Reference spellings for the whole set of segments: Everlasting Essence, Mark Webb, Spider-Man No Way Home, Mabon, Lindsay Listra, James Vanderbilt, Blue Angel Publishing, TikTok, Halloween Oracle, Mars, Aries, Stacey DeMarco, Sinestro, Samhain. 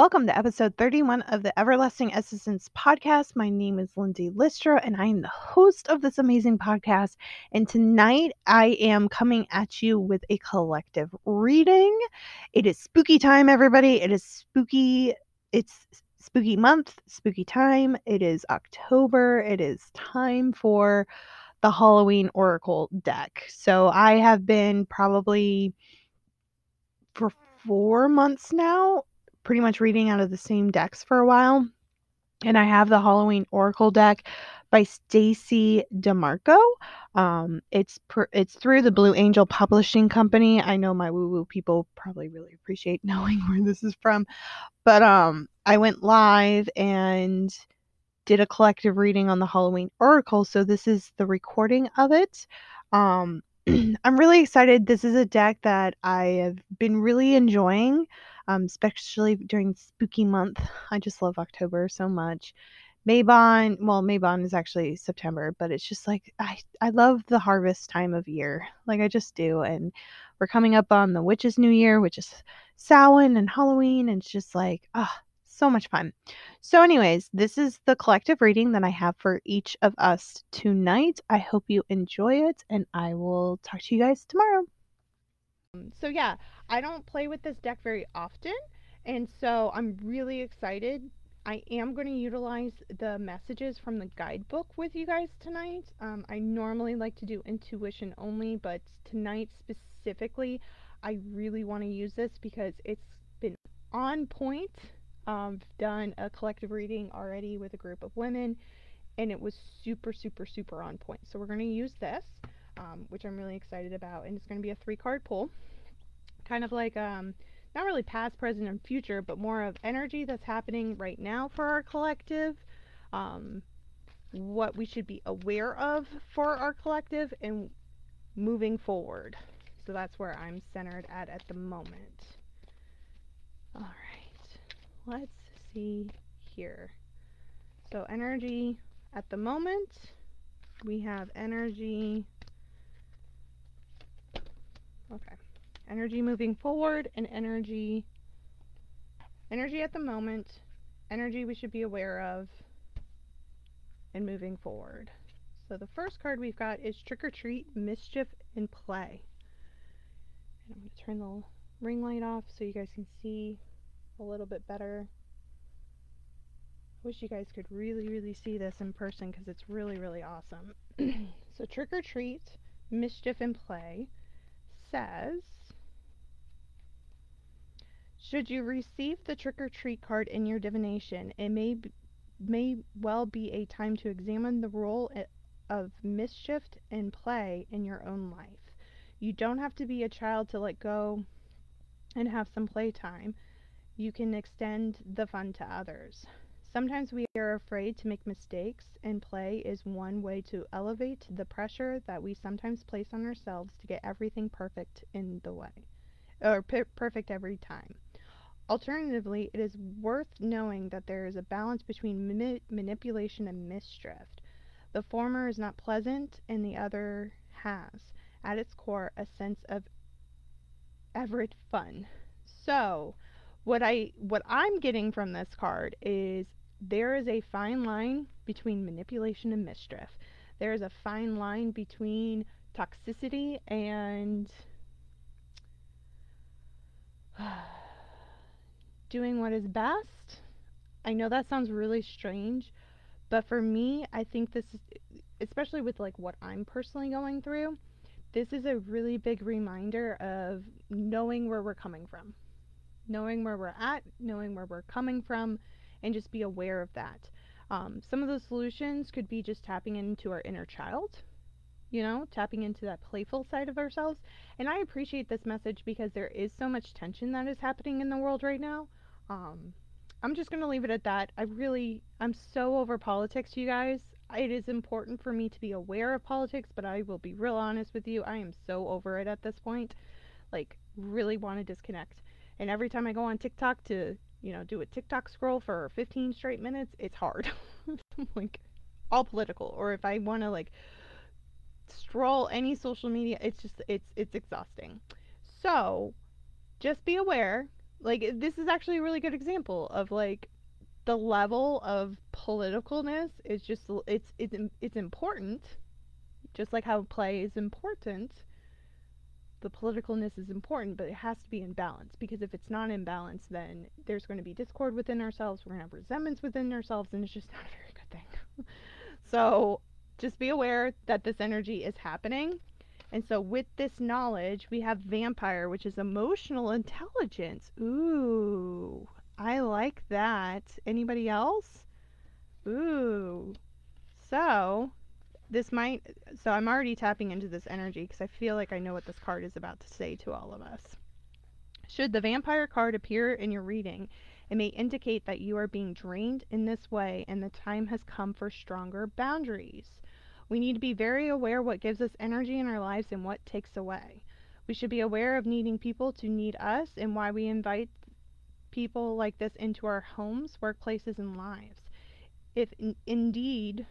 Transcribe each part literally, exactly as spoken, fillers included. Welcome to episode thirty-one of the Everlasting Essence podcast. My name is Lindsay Listra, and I am the host of this amazing podcast. And tonight I am coming at you with a collective reading. It is spooky time, everybody. It is spooky. It's spooky month, spooky time. It is October. It is time for the Halloween Oracle deck. So I have been probably for four months now pretty much reading out of the same decks for a while. And I have the Halloween Oracle deck by Stacey DeMarco. Um, it's per, it's through the Blue Angel Publishing Company. I know my woo-woo people probably really appreciate knowing where this is from. But um, I went live and did a collective reading on the Halloween Oracle. So this is the recording of it. Um, I'm really excited. This is a deck that I have been really enjoying. Um, especially during spooky month. I just love October so much. Mabon, well, Mabon is actually September, but it's just like, I, I love the harvest time of year. Like I just do. And we're coming up on the Witch's New Year, which is Samhain and Halloween. And it's just like, ah, oh, so much fun. So anyways, this is the collective reading that I have for each of us tonight. I hope you enjoy it, and I will talk to you guys tomorrow. So yeah, I don't play with this deck very often, and so I'm really excited. I am going to utilize the messages from the guidebook with you guys tonight. Um, I normally like to do intuition only, but tonight specifically, I really want to use this because it's been on point. Um, I've done a collective reading already with a group of women, and it was super, super, super on point. So we're going to use this. Um, which I'm really excited about, and it's going to be a three card pull, kind of like um, not really past, present, and future, but more of energy that's happening right now for our collective, um, what we should be aware of for our collective, and moving forward. So that's where I'm centered at at the moment. All right, let's see here. So energy at the moment, we have energy. Okay, energy moving forward and energy, energy at the moment, energy we should be aware of, and moving forward. So the first card we've got is Trick or Treat, Mischief, and Play. And I'm going to turn the ring light off so you guys can see a little bit better. I wish you guys could really, really see this in person because it's really, really awesome. So Trick or Treat, Mischief, and Play says, should you receive the trick-or-treat card in your divination, it may be, may well be a time to examine the role of mischief and play in your own life. You don't have to be a child to let go and have some playtime. You can extend the fun to others. Sometimes we are afraid to make mistakes, and play is one way to elevate the pressure that we sometimes place on ourselves to get everything perfect in the way, or per perfect every time. Alternatively, it is worth knowing that there is a balance between ma manipulation and mischief. The former is not pleasant, and the other has, at its core, a sense of average fun. So, what I what I'm getting from this card is, there is a fine line between manipulation and mischief. There is a fine line between toxicity and doing what is best. I know that sounds really strange, but for me, I think this is, especially with like what I'm personally going through, this is a really big reminder of knowing where we're coming from, knowing where we're at, knowing where we're coming from, and just be aware of that. Um, some of those solutions could be just tapping into our inner child, you know, tapping into that playful side of ourselves. And I appreciate this message because there is so much tension that is happening in the world right now. Um, I'm just going to leave it at that. I really, I'm so over politics, you guys. It is important for me to be aware of politics, but I will be real honest with you. I am so over it at this point. Like, really want to disconnect. And every time I go on TikTok to, you know, do a TikTok scroll for fifteen straight minutes, it's hard. Like, all political. Or if I want to, like, stroll any social media, it's just, it's, it's exhausting. So, just be aware Like, this is actually a really good example of, like, the level of politicalness is just, it's, it's, it's important. Just like how play is important, the politicalness is important, but it has to be in balance. Because if it's not in balance, then there's going to be discord within ourselves, we're going to have resentments within ourselves, and it's just not a very good thing. So just be aware that this energy is happening. And so with this knowledge, we have vampire, which is emotional intelligence. Ooh, I like that. Anybody else? Ooh. So this might, so I'm already tapping into this energy because I feel like I know what this card is about to say to all of us. Should the vampire card appear in your reading, it may indicate that you are being drained in this way and the time has come for stronger boundaries. We need to be very aware what gives us energy in our lives and what takes away. We should be aware of needing people to need us and why we invite people like this into our homes, workplaces, and lives. If in indeed,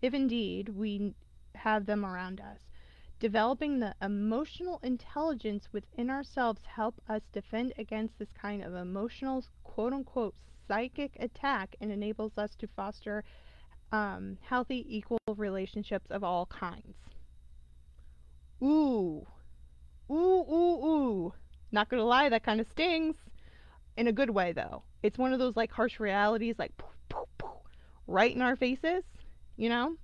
if indeed we have them around us, developing the emotional intelligence within ourselves help us defend against this kind of emotional, quote-unquote, psychic attack and enables us to foster Um, healthy, equal relationships of all kinds. Ooh. Ooh, ooh, ooh. Not gonna lie, that kind of stings. In a good way, though. It's one of those, like, harsh realities, like, poof, poof, poof, right in our faces, you know?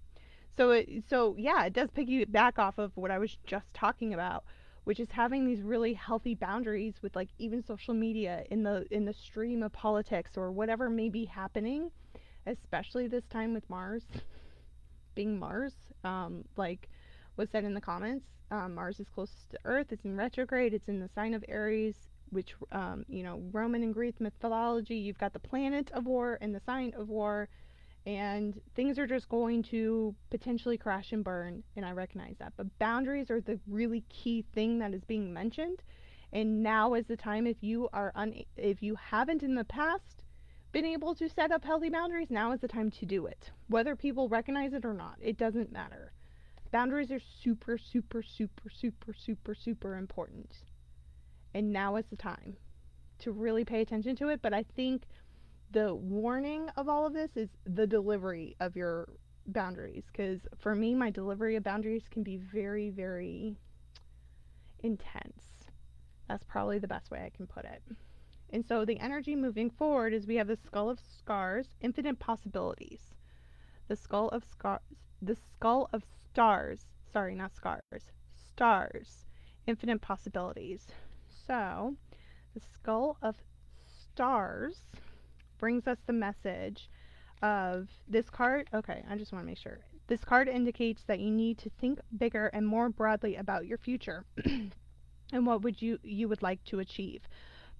So, it, so yeah, it does piggyback off of what I was just talking about, which is having these really healthy boundaries with, like, even social media in the, in the stream of politics or whatever may be happening. Especially this time with Mars being Mars, um, like was said in the comments, um, Mars is closest to Earth, it's in retrograde, it's in the sign of Aries, which, um, you know, Roman and Greek mythology, you've got the planet of war and the sign of war, and things are just going to potentially crash and burn, and I recognize that. But boundaries are the really key thing that is being mentioned, and now is the time, if you are, un- if you haven't in the past been able to set up healthy boundaries, now is the time to do it. Whether people recognize it or not, it doesn't matter. Boundaries are super, super, super, super, super, super important. And now is the time to really pay attention to it. But I think the warning of all of this is the delivery of your boundaries. Because for me, my delivery of boundaries can be very, very intense. That's probably the best way I can put it. And so the energy moving forward is we have the skull of scars, infinite possibilities. The skull of scars, the skull of stars, sorry, not scars, stars, infinite possibilities. So the skull of stars brings us the message of this card. Okay, I just want to make sure. This card indicates that you need to think bigger and more broadly about your future and what would you, you would like to achieve.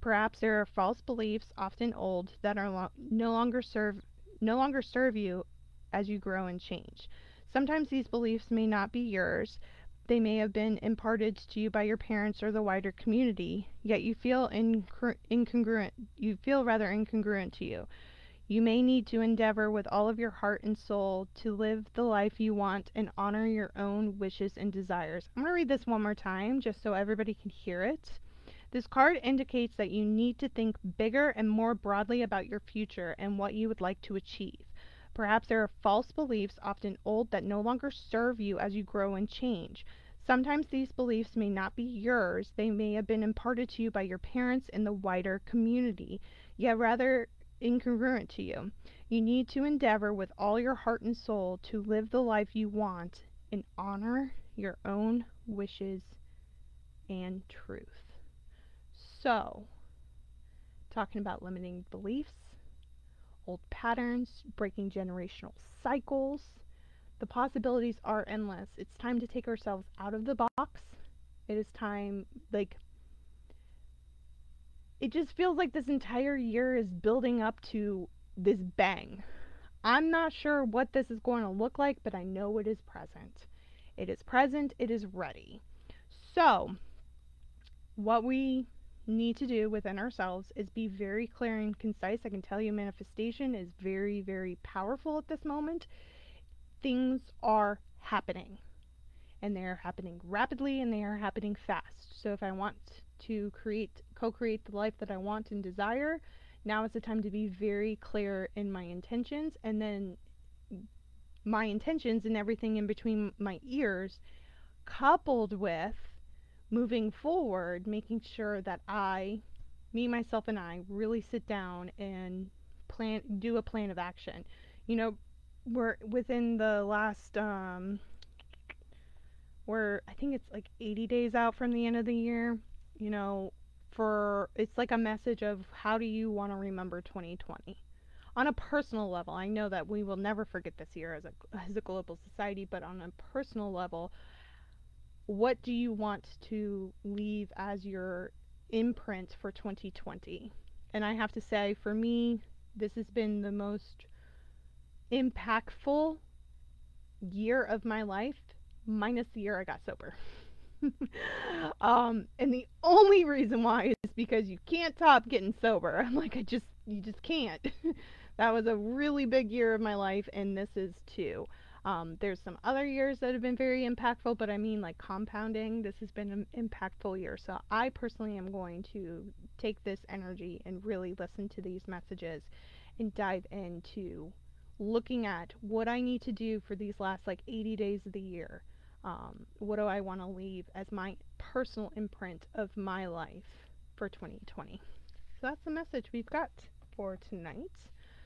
Perhaps there are false beliefs, often old, that are lo no longer serve no longer serve you as you grow and change. Sometimes these beliefs may not be yours. They may have been imparted to you by your parents or the wider community, yet you feel incongru incongruent you feel rather incongruent to you. You may need to endeavor with all of your heart and soul to live the life you want and honor your own wishes and desires. I'm going to read this one more time just so everybody can hear it. This card indicates that you need to think bigger and more broadly about your future and what you would like to achieve. Perhaps there are false beliefs, often old, that no longer serve you as you grow and change. Sometimes these beliefs may not be yours. They may have been imparted to you by your parents and the wider community, yet rather incongruent to you. You need to endeavor with all your heart and soul to live the life you want and honor your own wishes and truth. So, talking about limiting beliefs, old patterns, breaking generational cycles, the possibilities are endless. It's time to take ourselves out of the box. It is time, like, it just feels like this entire year is building up to this bang. I'm not sure what this is going to look like, but I know it is present. It is present, it is ready. So, what we need to do within ourselves is be very clear and concise. I can tell you manifestation is very, very powerful at this moment. Things are happening, and they are happening rapidly, and they are happening fast. So if I want to create co-create the life that I want and desire. Now is the time to be very clear in my intentions, and then my intentions and everything in between my ears, coupled with moving forward, making sure that I, me, myself, and I really sit down and plan, do a plan of action. You know, we're within the last, um, we're, I think it's like eighty days out from the end of the year, you know, for, it's like a message of how do you want to remember twenty twenty? On a personal level, I know that we will never forget this year as a, as a global society, but on a personal level, what do you want to leave as your imprint for twenty twenty? And I have to say, for me, this has been the most impactful year of my life, minus the year I got sober. Um, and the only reason why is because you can't top getting sober. I'm like, I just, you just can't. That was a really big year of my life, and this is too. Um, there's some other years that have been very impactful, but I mean, like, compounding, this has been an impactful year. So I personally am going to take this energy and really listen to these messages and dive into looking at what I need to do for these last like eighty days of the year. Um, what do I want to leave as my personal imprint of my life for twenty twenty? So that's the message we've got for tonight.